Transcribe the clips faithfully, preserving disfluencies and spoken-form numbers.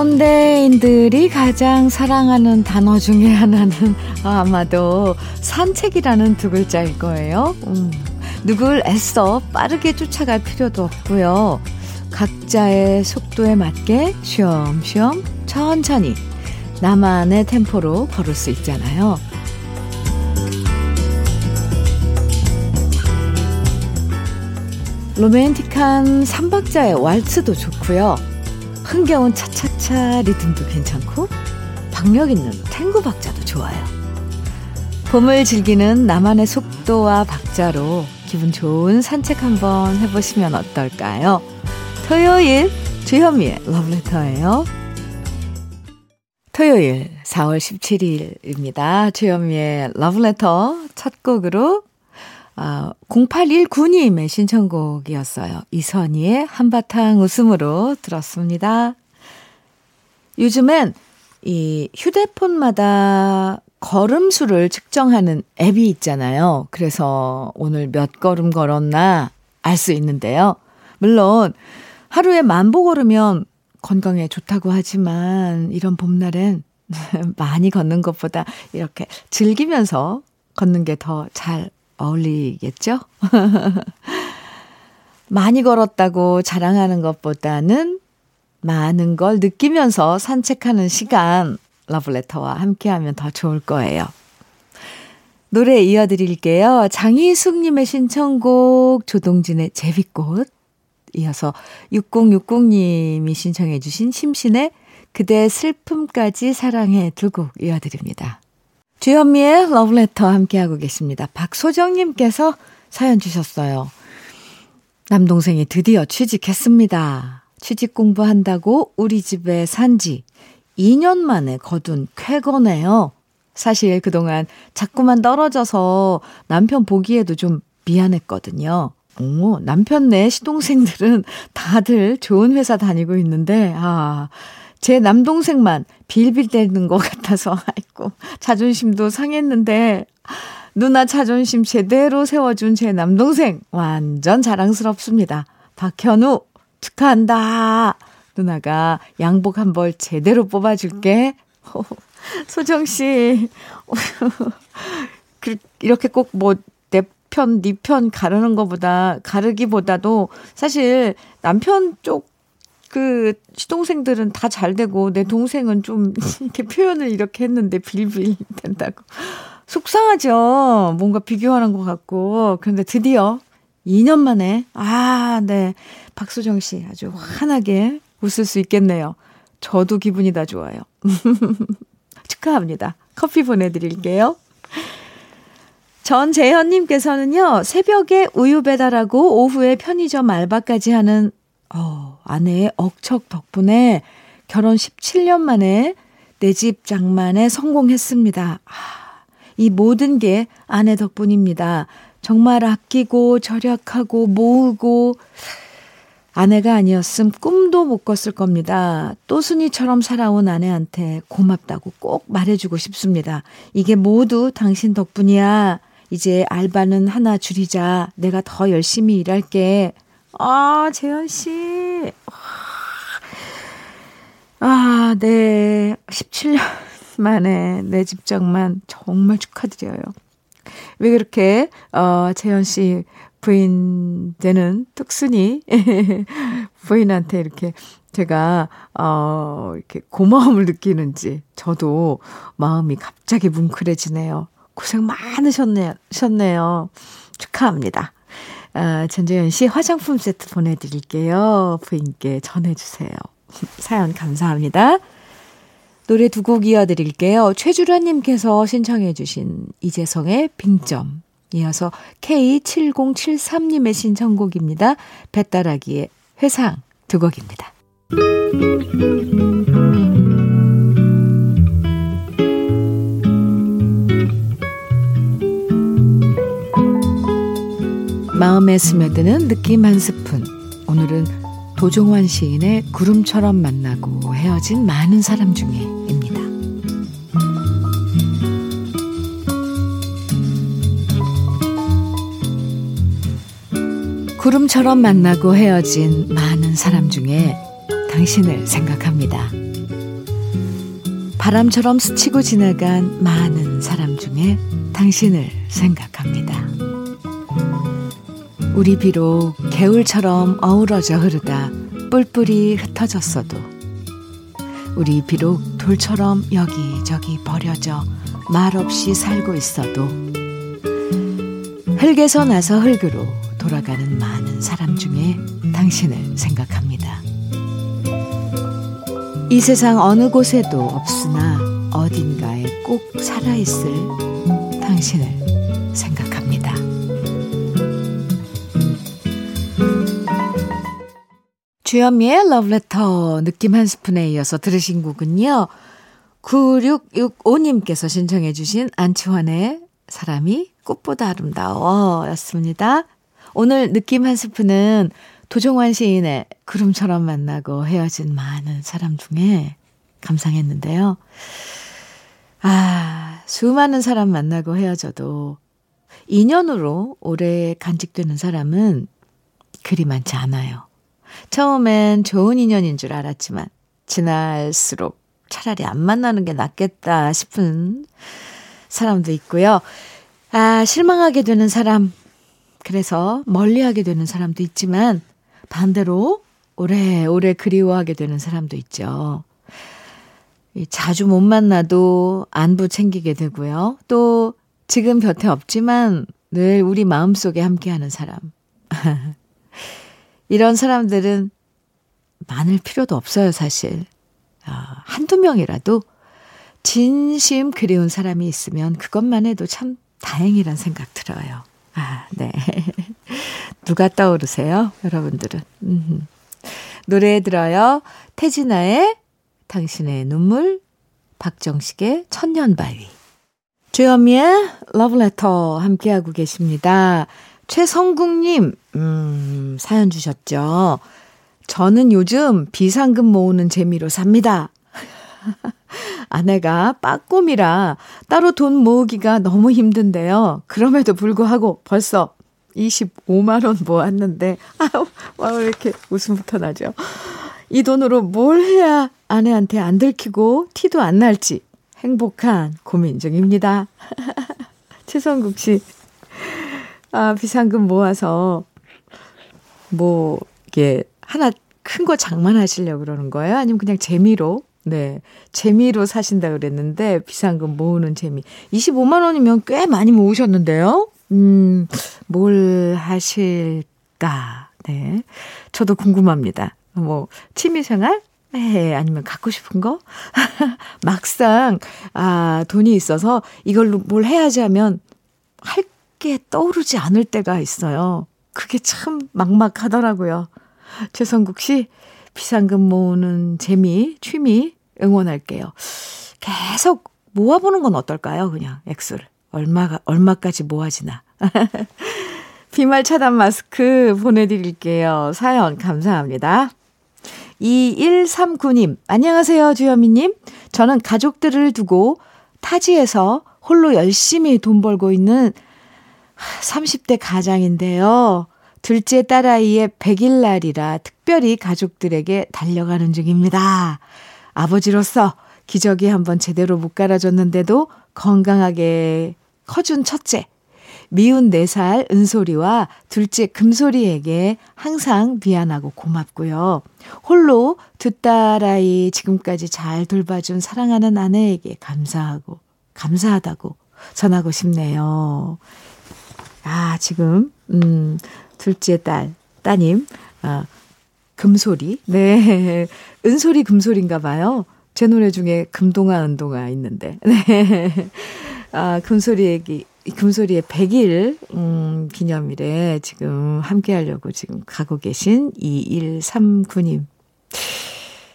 현대인들이 가장 사랑하는 단어 중에 하나는 아마도 산책이라는 두 글자일 거예요. 음, 누굴 애써 빠르게 쫓아갈 필요도 없고요. 각자의 속도에 맞게 쉬엄쉬엄 천천히 나만의 템포로 걸을 수 있잖아요. 로맨틱한 삼박자의 왈츠도 좋고요. 흥겨운 차차차 리듬도 괜찮고 박력있는 탱고 박자도 좋아요. 봄을 즐기는 나만의 속도와 박자로 기분 좋은 산책 한번 해보시면 어떨까요? 토요일 주현미의 러브레터예요. 토요일 사월 십칠일입니다. 주현미의 러브레터 첫 곡으로 아, 공팔일구님의 신청곡이었어요. 이선희의 한바탕 웃음으로 들었습니다. 요즘엔 이 휴대폰마다 걸음수를 측정하는 앱이 있잖아요. 그래서 오늘 몇 걸음 걸었나 알 수 있는데요. 물론 하루에 만보 걸으면 건강에 좋다고 하지만 이런 봄날엔 많이 걷는 것보다 이렇게 즐기면서 걷는 게 더 잘 어울리겠죠? 많이 걸었다고 자랑하는 것보다는 많은 걸 느끼면서 산책하는 시간 러브레터와 함께하면 더 좋을 거예요. 노래 이어드릴게요. 장희숙님의 신청곡 조동진의 제비꽃 이어서 육공육공님이 신청해 주신 심신의 그대 슬픔까지 사랑해 두 곡 이어드립니다. 주현미의 러브레터 함께하고 계십니다. 박소정님께서 사연 주셨어요. 남동생이 드디어 취직했습니다. 취직 공부한다고 우리 집에 산 지 이 년 만에 거둔 쾌거네요. 사실 그동안 자꾸만 떨어져서 남편 보기에도 좀 미안했거든요. 오, 남편 내 시동생들은 다들 좋은 회사 다니고 있는데 아, 제 남동생만 빌빌대는 것 같아서 아이고 자존심도 상했는데 누나 자존심 제대로 세워준 제 남동생 완전 자랑스럽습니다. 박현우 축하한다. 누나가 양복 한 벌 제대로 뽑아줄게. 소정씨 이렇게 꼭 뭐 편, 니 편 가르는 것보다, 가르기보다도 사실 남편 쪽 그 시동생들은 다 잘 되고 내 동생은 좀 이렇게 표현을 이렇게 했는데 빌빌 된다고. 속상하죠. 뭔가 비교하는 것 같고. 그런데 드디어 이 년 만에, 아, 네. 박소정 씨 아주 환하게 웃을 수 있겠네요. 저도 기분이 다 좋아요. 축하합니다. 커피 보내드릴게요. 전재현님께서는요. 새벽에 우유 배달하고 오후에 편의점 알바까지 하는 어, 아내의 억척 덕분에 결혼 십칠 년 만에 내 집 장만에 성공했습니다. 아, 이 모든 게 아내 덕분입니다. 정말 아끼고 절약하고 모으고 아내가 아니었음 꿈도 못 꿨을 겁니다. 또순이처럼 살아온 아내한테 고맙다고 꼭 말해주고 싶습니다. 이게 모두 당신 덕분이야. 이제 알바는 하나 줄이자. 내가 더 열심히 일할게. 아, 재현 씨. 아, 네. 십칠 년 만에 내 집장만 정말 축하드려요. 왜 그렇게 어, 재현 씨 부인 되는 뚝순이 부인한테 이렇게 제가 어, 이렇게 고마움을 느끼는지 저도 마음이 갑자기 뭉클해지네요. 고생 많으셨네요. 셨네요. 축하합니다. 아, 전재현 씨 화장품 세트 보내드릴게요. 부인께 전해주세요. 사연 감사합니다. 노래 두 곡 이어드릴게요. 최주라님께서 신청해 주신 이재성의 빙점 이어서 케이 칠공칠삼님의 신청곡입니다. 뱃따라기의 회상 두 곡입니다. 마음에 스며드는 느낌 한 스푼. 오늘은 도종환 시인의 구름처럼 만나고 헤어진 많은 사람 중에입니다. 구름처럼 만나고 헤어진 많은 사람 중에 당신을 생각합니다. 바람처럼 스치고 지나간 많은 사람 중에 당신을 생각합니다. 우리 비록 개울처럼 어우러져 흐르다 뿔뿔이 흩어졌어도, 우리 비록 돌처럼 여기저기 버려져 말없이 살고 있어도, 흙에서 나서 흙으로 돌아가는 많은 사람 중에 당신을 생각합니다. 이 세상 어느 곳에도 없으나 어딘가에 꼭 살아있을 당신을 생각합니다. 주현미의 러브레터 느낌 한 스푼에 이어서 들으신 곡은요, 구육육오 님께서 신청해 주신 안치환의 사람이 꽃보다 아름다워 였습니다. 오늘 느낌 한 스푼은 도종환 시인의 구름처럼 만나고 헤어진 많은 사람 중에 감상했는데요. 아, 수많은 사람 만나고 헤어져도 인연으로 오래 간직되는 사람은 그리 많지 않아요. 처음엔 좋은 인연인 줄 알았지만 지날수록 차라리 안 만나는 게 낫겠다 싶은 사람도 있고요. 아, 실망하게 되는 사람, 그래서 멀리하게 되는 사람도 있지만 반대로 오래오래 그리워하게 되는 사람도 있죠. 자주 못 만나도 안부 챙기게 되고요. 또 지금 곁에 없지만 늘 우리 마음속에 함께하는 사람. 이런 사람들은 많을 필요도 없어요, 사실. 한두 명이라도 진심 그리운 사람이 있으면 그것만 해도 참 다행이란 생각 들어요. 아, 네. 누가 떠오르세요, 여러분들은? 음. 노래 들어요. 태진아의 당신의 눈물, 박정식의 천년바위. 주현미의 러브레터 함께하고 계십니다. 최성국님, 음, 사연 주셨죠. 저는 요즘 비상금 모으는 재미로 삽니다. 아내가 빠꼼이라 따로 돈 모으기가 너무 힘든데요. 그럼에도 불구하고 벌써 이십오만 원 모았는데, 아우, 와, 왜 이렇게 웃음부터 나죠. 이 돈으로 뭘 해야 아내한테 안 들키고 티도 안 날지 행복한 고민 중입니다. 최성국 씨, 아, 비상금 모아서 뭐 이게 하나 큰 거 장만하시려고 그러는 거예요? 아니면 그냥 재미로? 네, 재미로 사신다 그랬는데 비상금 모으는 재미. 이십오만 원이면 꽤 많이 모으셨는데요. 음, 뭘 하실까? 네, 저도 궁금합니다. 뭐 취미생활? 네, 아니면 갖고 싶은 거? 막상 아, 돈이 있어서 이걸로 뭘 해야지 하면 할 게 떠오르지 않을 때가 있어요. 그게 참 막막하더라고요. 최성국 씨, 비상금 모으는 재미, 취미 응원할게요. 계속 모아보는 건 어떨까요? 그냥 액수를. 얼마가, 얼마까지 모아지나. 비말 차단 마스크 보내드릴게요. 사연 감사합니다. 이일삼구 님, 안녕하세요, 주현미님. 저는 가족들을 두고 타지에서 홀로 열심히 돈 벌고 있는 삼십 대 가장인데요. 둘째 딸아이의 백일 날이라 특별히 가족들에게 달려가는 중입니다. 아버지로서 기저귀 한번 제대로 못 갈아줬는데도 건강하게 커준 첫째, 미운 네 살 은솔이와 둘째 금솔이에게 항상 미안하고 고맙고요. 홀로 두 딸아이 지금까지 잘 돌봐준 사랑하는 아내에게 감사하고 감사하다고 전하고 싶네요. 아, 지금 음... 둘째 딸, 따님, 아, 금소리. 네. 은소리, 금소리인가 봐요. 제 노래 중에 금동아, 은동아 있는데. 네. 아, 금소리 얘기, 금소리의 백 일, 음, 기념일에 지금 함께 하려고 지금 가고 계신 이일삼구 님.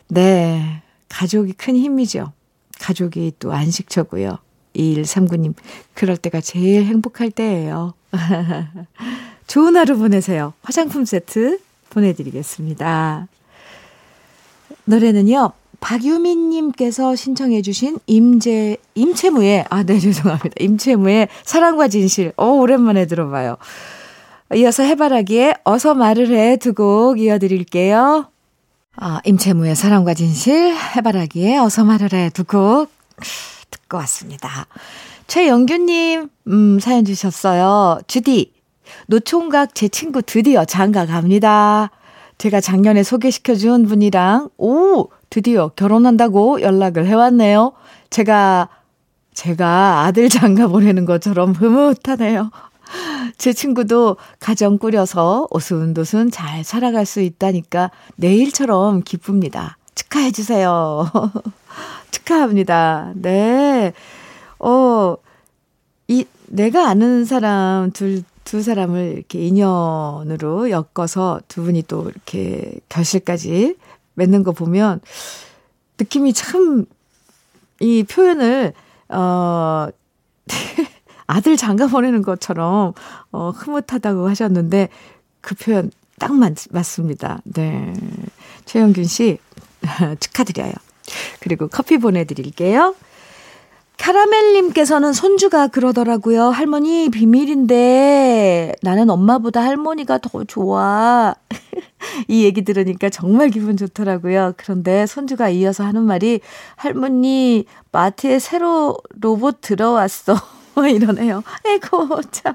네. 가족이 큰 힘이죠. 가족이 또 안식처고요. 이일삼구 님, 그럴 때가 제일 행복할 때예요. 좋은 하루 보내세요. 화장품 세트 보내드리겠습니다. 노래는요, 박유민님께서 신청해 주신 임재, 임채무의, 아, 네, 죄송합니다. 임채무의 사랑과 진실. 오, 오랜만에 들어봐요. 이어서 해바라기에 어서 말을 해 두 곡 이어드릴게요. 아, 임채무의 사랑과 진실, 해바라기에 어서 말을 해 두 곡 듣고 왔습니다. 최영규님 음, 사연 주셨어요. 주디, 노총각 제 친구 드디어 장가 갑니다. 제가 작년에 소개시켜준 분이랑 오 드디어 결혼한다고 연락을 해왔네요. 제가 제가 아들 장가 보내는 것처럼 흐뭇하네요. 제 친구도 가정 꾸려서 오순도순 잘 살아갈 수 있다니까 내일처럼 기쁩니다. 축하해 주세요. 축하합니다. 네. 어, 이 내가 아는 사람 둘 두 사람을 이렇게 인연으로 엮어서 두 분이 또 이렇게 결실까지 맺는 거 보면 느낌이 참 이 표현을 어 아들 장가 보내는 것처럼 어, 흐뭇하다고 하셨는데 그 표현 딱 맞, 맞습니다. 네, 최영균 씨 축하드려요. 그리고 커피 보내드릴게요. 카라멜님께서는 손주가 그러더라고요. 할머니 비밀인데 나는 엄마보다 할머니가 더 좋아. 이 얘기 들으니까 정말 기분 좋더라고요. 그런데 손주가 이어서 하는 말이 할머니 마트에 새로 로봇 들어왔어. 이러네요. 아이고 참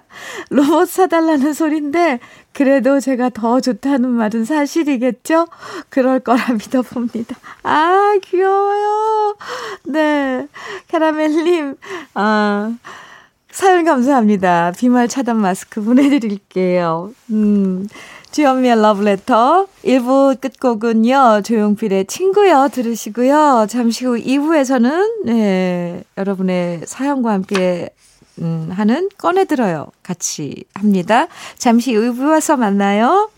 로봇 사달라는 소린데 그래도 제가 더 좋다는 말은 사실이겠죠? 그럴 거라 믿어봅니다. 아 귀여워요. 네 캐러멜님 아, 사연 감사합니다. 비말 차단 마스크 보내드릴게요. 음, 주현미의 러브레터 일 부 끝곡은요. 조용필의 친구여 들으시고요. 잠시 후 이 부에서는 네, 여러분의 사연과 함께 음, 하는 꺼내들어요. 같이 합니다. 잠시 의부와서 만나요.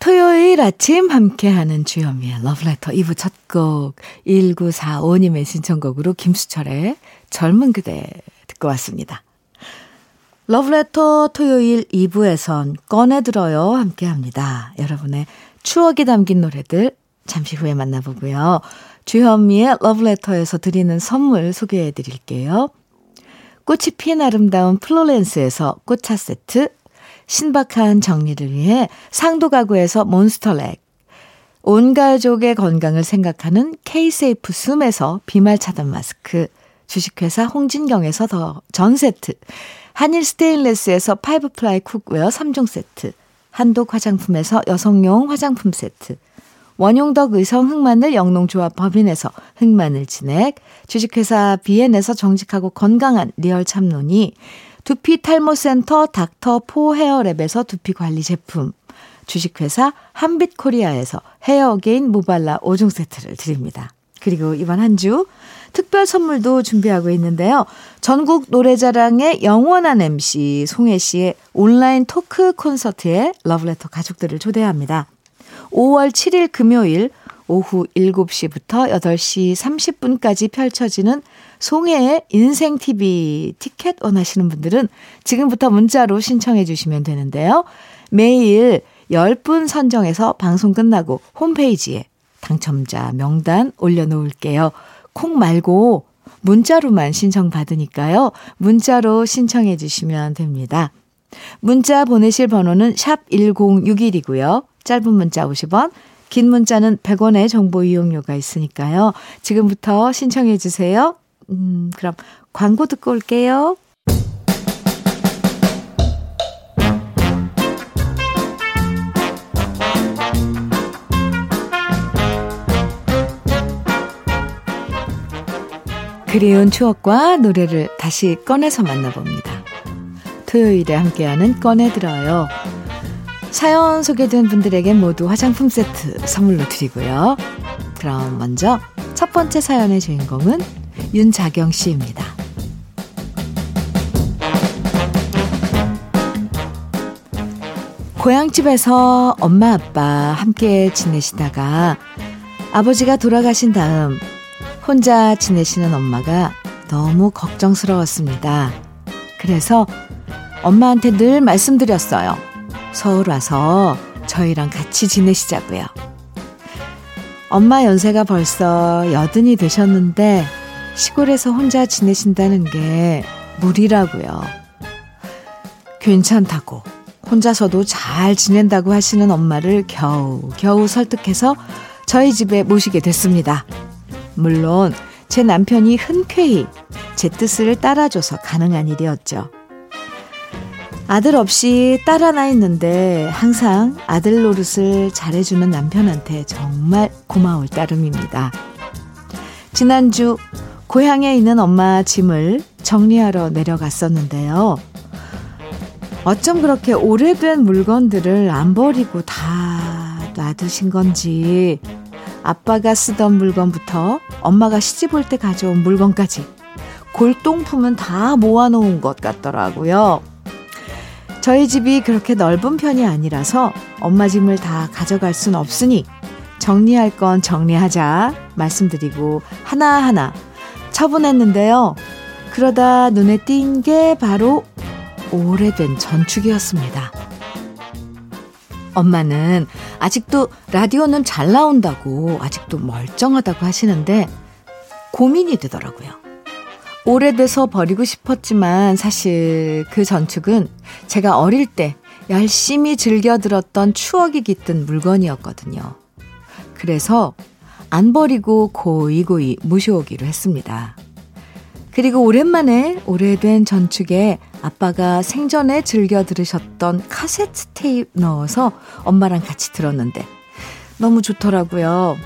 토요일 아침 함께하는 주현미의 러브레터 이 부 첫 곡 일구사오님의 신청곡으로 김수철의 젊은 그대 듣고 왔습니다. 러브레터 토요일 이 부에선 꺼내들어요. 함께합니다. 여러분의 추억이 담긴 노래들 잠시 후에 만나보고요. 주현미의 러브레터에서 드리는 선물 소개해드릴게요. 꽃이 핀 아름다운 플로렌스에서 꽃차 세트, 신박한 정리를 위해 상도 가구에서 몬스터랙, 온 가족의 건강을 생각하는 케이세이프 숨에서 비말 차단 마스크, 주식회사 홍진경에서 더 전 세트, 한일 스테인레스에서 파이브 플라이 쿡웨어 삼 종 세트, 한독 화장품에서 여성용 화장품 세트, 원용덕 의성 흑마늘 영농조합 법인에서 흑마늘 진액, 주식회사 비엔에서 정직하고 건강한 리얼 참논이, 두피 탈모센터 닥터포 헤어랩에서 두피관리 제품, 주식회사 한빛코리아에서 헤어게인 모발라 오 종 세트를 드립니다. 그리고 이번 한 주 특별 선물도 준비하고 있는데요. 전국 노래자랑의 영원한 엠씨 송혜 씨의 온라인 토크 콘서트에 러브레터 가족들을 초대합니다. 오월 칠일 금요일 오후 일곱 시부터 여덟 시 삼십 분까지 펼쳐지는 송혜의 인생티비 티켓 원하시는 분들은 지금부터 문자로 신청해 주시면 되는데요. 매일 열 분 선정해서 방송 끝나고 홈페이지에 당첨자 명단 올려놓을게요. 콩 말고 문자로만 신청받으니까요. 문자로 신청해 주시면 됩니다. 문자 보내실 번호는 샵 일공육일이고요. 짧은 문자 오십 원, 긴 문자는 백 원의 정보 이용료가 있으니까요. 지금부터 신청해 주세요. 음, 그럼 광고 듣고 올게요. 그리운 추억과 노래를 다시 꺼내서 만나봅니다. 토요일에 함께하는 꺼내들어요. 사연 소개된 분들에게 모두 화장품 세트 선물로 드리고요. 그럼 먼저 첫 번째 사연의 주인공은 윤자경 씨입니다. 고향집에서 엄마 아빠 함께 지내시다가 아버지가 돌아가신 다음 혼자 지내시는 엄마가 너무 걱정스러웠습니다. 그래서 엄마한테 늘 말씀드렸어요. 서울 와서 저희랑 같이 지내시자고요. 엄마 연세가 벌써 여든이 되셨는데 시골에서 혼자 지내신다는 게 무리라고요. 괜찮다고 혼자서도 잘 지낸다고 하시는 엄마를 겨우 겨우 설득해서 저희 집에 모시게 됐습니다. 물론 제 남편이 흔쾌히 제 뜻을 따라줘서 가능한 일이었죠. 아들 없이 딸 하나 있는데 항상 아들 노릇을 잘해주는 남편한테 정말 고마울 따름입니다. 지난주 고향에 있는 엄마 짐을 정리하러 내려갔었는데요. 어쩜 그렇게 오래된 물건들을 안 버리고 다 놔두신 건지 아빠가 쓰던 물건부터 엄마가 시집올 때 가져온 물건까지 골동품은 다 모아놓은 것 같더라고요. 저희 집이 그렇게 넓은 편이 아니라서 엄마 짐을 다 가져갈 순 없으니 정리할 건 정리하자 말씀드리고 하나하나 처분했는데요. 그러다 눈에 띈 게 바로 오래된 전축이었습니다. 엄마는 아직도 라디오는 잘 나온다고 아직도 멀쩡하다고 하시는데 고민이 되더라고요. 오래돼서 버리고 싶었지만 사실 그 전축은 제가 어릴 때 열심히 즐겨 들었던 추억이 깃든 물건이었거든요. 그래서 안 버리고 고이 고이 모셔오기로 했습니다. 그리고 오랜만에 오래된 전축에 아빠가 생전에 즐겨 들으셨던 카세트 테이프 넣어서 엄마랑 같이 들었는데 너무 좋더라고요.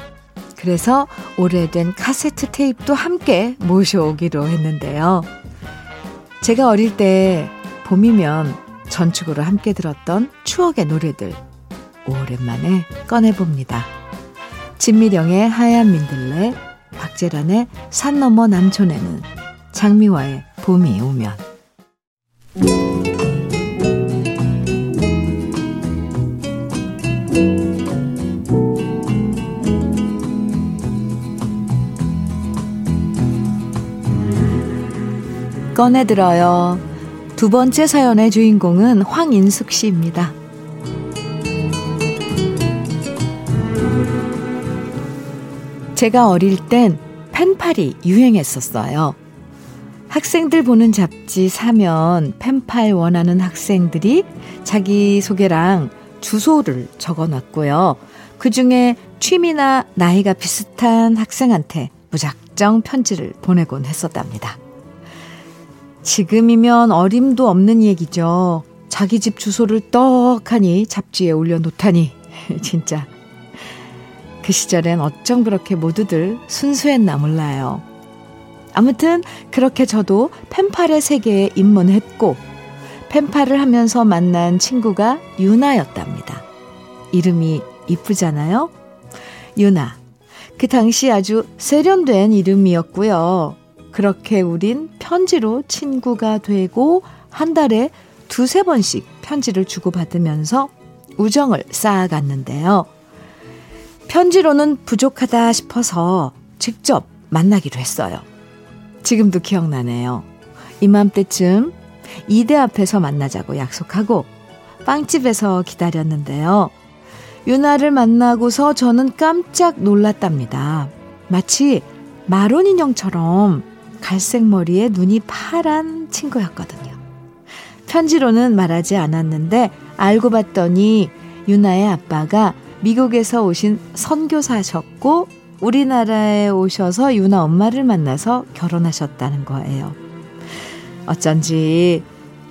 그래서 오래된 카세트 테이프도 함께 모셔오기로 했는데요. 제가 어릴 때 봄이면 전축으로 함께 들었던 추억의 노래들 오랜만에 꺼내봅니다. 진미령의 하얀 민들레, 박재란의 산 넘어 남촌에는, 장미화의 봄이 오면. 꺼내들어요. 두 번째 사연의 주인공은 황인숙 씨입니다. 제가 어릴 땐 펜팔이 유행했었어요. 학생들 보는 잡지 사면 펜팔 원하는 학생들이 자기소개랑 주소를 적어놨고요. 그중에 취미나 나이가 비슷한 학생한테 무작정 편지를 보내곤 했었답니다. 지금이면 어림도 없는 얘기죠. 자기 집 주소를 떡하니 잡지에 올려놓다니 진짜 그 시절엔 어쩜 그렇게 모두들 순수했나 몰라요. 아무튼 그렇게 저도 펜팔의 세계에 입문했고 펜팔을 하면서 만난 친구가 유나였답니다. 이름이 이쁘잖아요. 유나. 그 당시 아주 세련된 이름이었고요. 그렇게 우린 편지로 친구가 되고 한 달에 두세 번씩 편지를 주고받으면서 우정을 쌓아갔는데요. 편지로는 부족하다 싶어서 직접 만나기로 했어요. 지금도 기억나네요. 이맘때쯤 이대 앞에서 만나자고 약속하고 빵집에서 기다렸는데요. 유나를 만나고서 저는 깜짝 놀랐답니다. 마치 마론인형처럼 갈색 머리에 눈이 파란 친구였거든요. 편지로는 말하지 않았는데 알고 봤더니 유나의 아빠가 미국에서 오신 선교사셨고 우리나라에 오셔서 유나 엄마를 만나서 결혼하셨다는 거예요. 어쩐지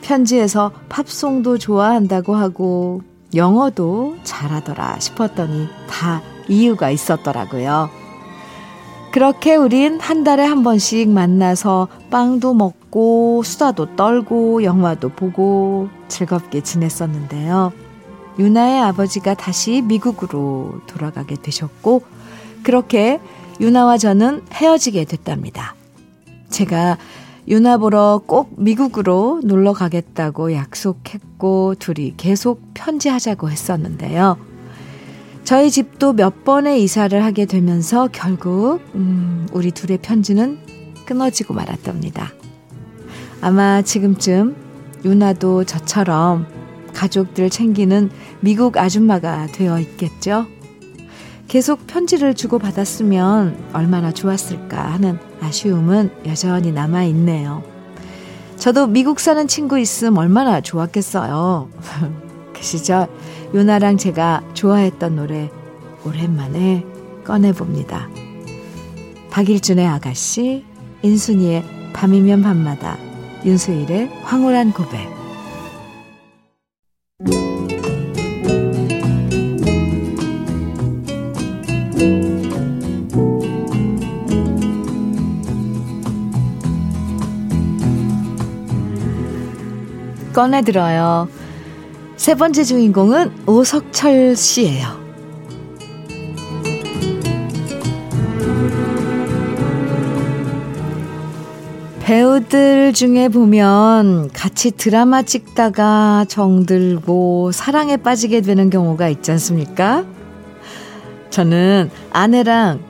편지에서 팝송도 좋아한다고 하고 영어도 잘하더라 싶었더니 다 이유가 있었더라고요. 그렇게 우린 한 달에 한 번씩 만나서 빵도 먹고 수다도 떨고 영화도 보고 즐겁게 지냈었는데요. 유나의 아버지가 다시 미국으로 돌아가게 되셨고 그렇게 유나와 저는 헤어지게 됐답니다. 제가 유나 보러 꼭 미국으로 놀러 가겠다고 약속했고 둘이 계속 편지하자고 했었는데요. 저희 집도 몇 번의 이사를 하게 되면서 결국 음, 우리 둘의 편지는 끊어지고 말았답니다. 아마 지금쯤 유나도 저처럼 가족들 챙기는 미국 아줌마가 되어 있겠죠. 계속 편지를 주고받았으면 얼마나 좋았을까 하는 아쉬움은 여전히 남아있네요. 저도 미국 사는 친구 있음 얼마나 좋았겠어요. 그 시절 유나랑 제가 좋아했던 노래 오랜만에 꺼내봅니다. 박일준의 아가씨, 인순이의 밤이면 밤마다, 윤수일의 황홀한 고백. 꺼내들어요. 세 번째 주인공은 오석철 씨예요. 배우들 중에 보면 같이 드라마 찍다가 정들고 사랑에 빠지게 되는 경우가 있지 않습니까? 저는 아내랑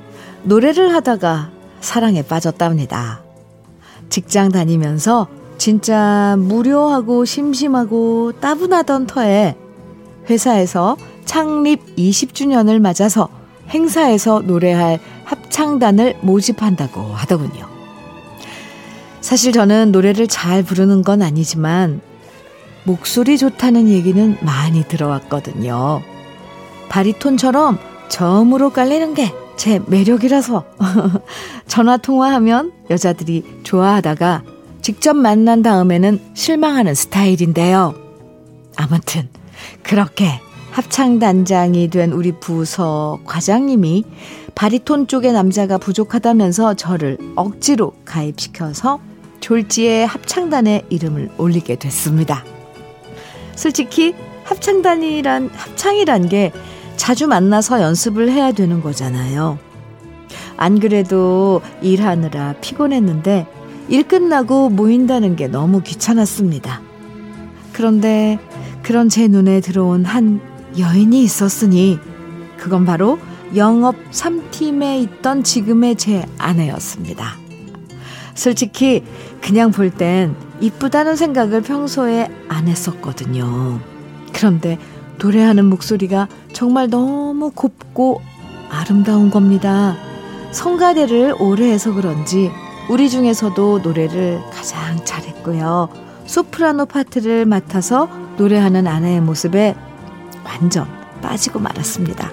노래를 하다가 사랑에 빠졌답니다. 직장 다니면서 진짜 무료하고 심심하고 따분하던 터에 회사에서 창립 이십 주년을 맞아서 행사에서 노래할 합창단을 모집한다고 하더군요. 사실 저는 노래를 잘 부르는 건 아니지만 목소리 좋다는 얘기는 많이 들어왔거든요. 바리톤처럼 저음으로 깔리는 게 제 매력이라서 전화통화하면 여자들이 좋아하다가 직접 만난 다음에는 실망하는 스타일인데요. 아무튼 그렇게 합창단장이 된 우리 부서 과장님이 바리톤 쪽의 남자가 부족하다면서 저를 억지로 가입시켜서 졸지에 합창단의 이름을 올리게 됐습니다. 솔직히 합창단이란, 합창이란 게 자주 만나서 연습을 해야 되는 거잖아요. 안 그래도 일하느라 피곤했는데 일 끝나고 모인다는 게 너무 귀찮았습니다. 그런데 그런 제 눈에 들어온 한 여인이 있었으니 그건 바로 영업 삼 팀에 있던 지금의 제 아내였습니다. 솔직히 그냥 볼 땐 이쁘다는 생각을 평소에 안 했었거든요. 그런데 노래하는 목소리가 정말 너무 곱고 아름다운 겁니다. 성가대를 오래 해서 그런지 우리 중에서도 노래를 가장 잘했고요. 소프라노 파트를 맡아서 노래하는 아내의 모습에 완전 빠지고 말았습니다.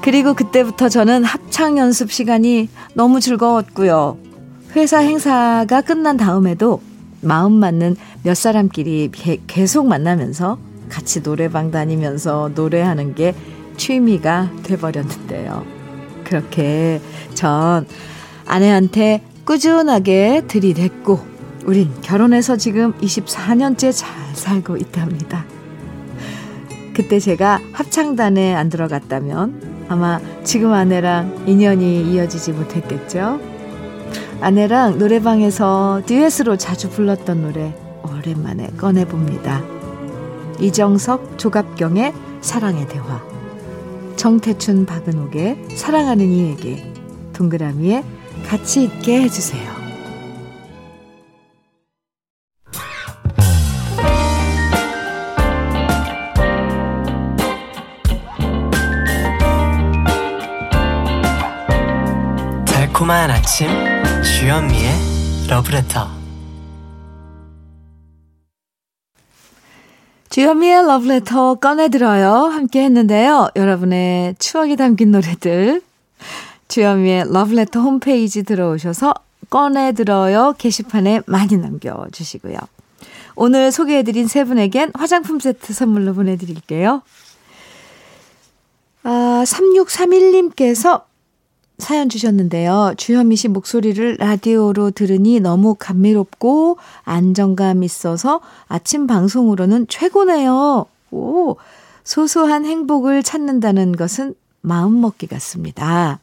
그리고 그때부터 저는 합창 연습 시간이 너무 즐거웠고요. 회사 행사가 끝난 다음에도 마음 맞는 몇 사람끼리 계속 만나면서 같이 노래방 다니면서 노래하는 게 취미가 돼버렸는데요. 그렇게 전 아내한테 꾸준하게 들이댔고 우린 결혼해서 지금 이십사 년째 잘 살고 있답니다. 그때 제가 합창단에 안 들어갔다면 아마 지금 아내랑 인연이 이어지지 못했겠죠. 아내랑 노래방에서 듀엣으로 자주 불렀던 노래 오랜만에 꺼내봅니다. 이정석, 조갑경의 사랑의 대화, 정태춘, 박은옥의 사랑하는 이에게, 동그라미에 같이 있게 해주세요. 달콤한 아침 주현미의 러브레터. 주현미의 러브레터 꺼내들어요 함께 했는데요. 여러분의 추억이 담긴 노래들 주현미의 러브레터 홈페이지 들어오셔서 꺼내들어요 게시판에 많이 남겨주시고요. 오늘 소개해드린 세 분에겐 화장품 세트 선물로 보내드릴게요. 아, 삼육삼일 님께서 사연 주셨는데요. 주현미 씨 목소리를 라디오로 들으니 너무 감미롭고 안정감 있어서 아침 방송으로는 최고네요. 오, 소소한 행복을 찾는다는 것은 마음먹기 같습니다.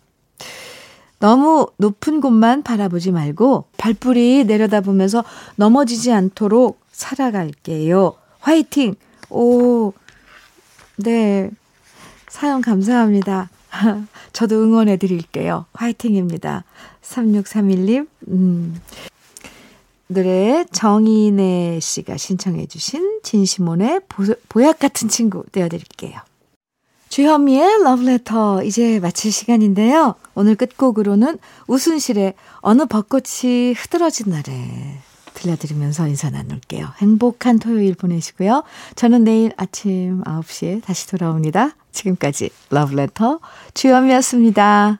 너무 높은 곳만 바라보지 말고 발뿌리 내려다보면서 넘어지지 않도록 살아갈게요. 화이팅! 오, 네. 사연 감사합니다. 저도 응원해 드릴게요. 화이팅입니다. 삼육삼일 님. 음. 노래 정인애 씨가 신청해 주신 진시몬의 보약 같은 친구 띄워드릴게요. 주현미의 러브레터 이제 마칠 시간인데요. 오늘 끝곡으로는 우순실의 어느 벚꽃이 흐드러진 날에 들려드리면서 인사 나눌게요. 행복한 토요일 보내시고요. 저는 내일 아침 아홉 시에 다시 돌아옵니다. 지금까지 러브레터 주현미였습니다.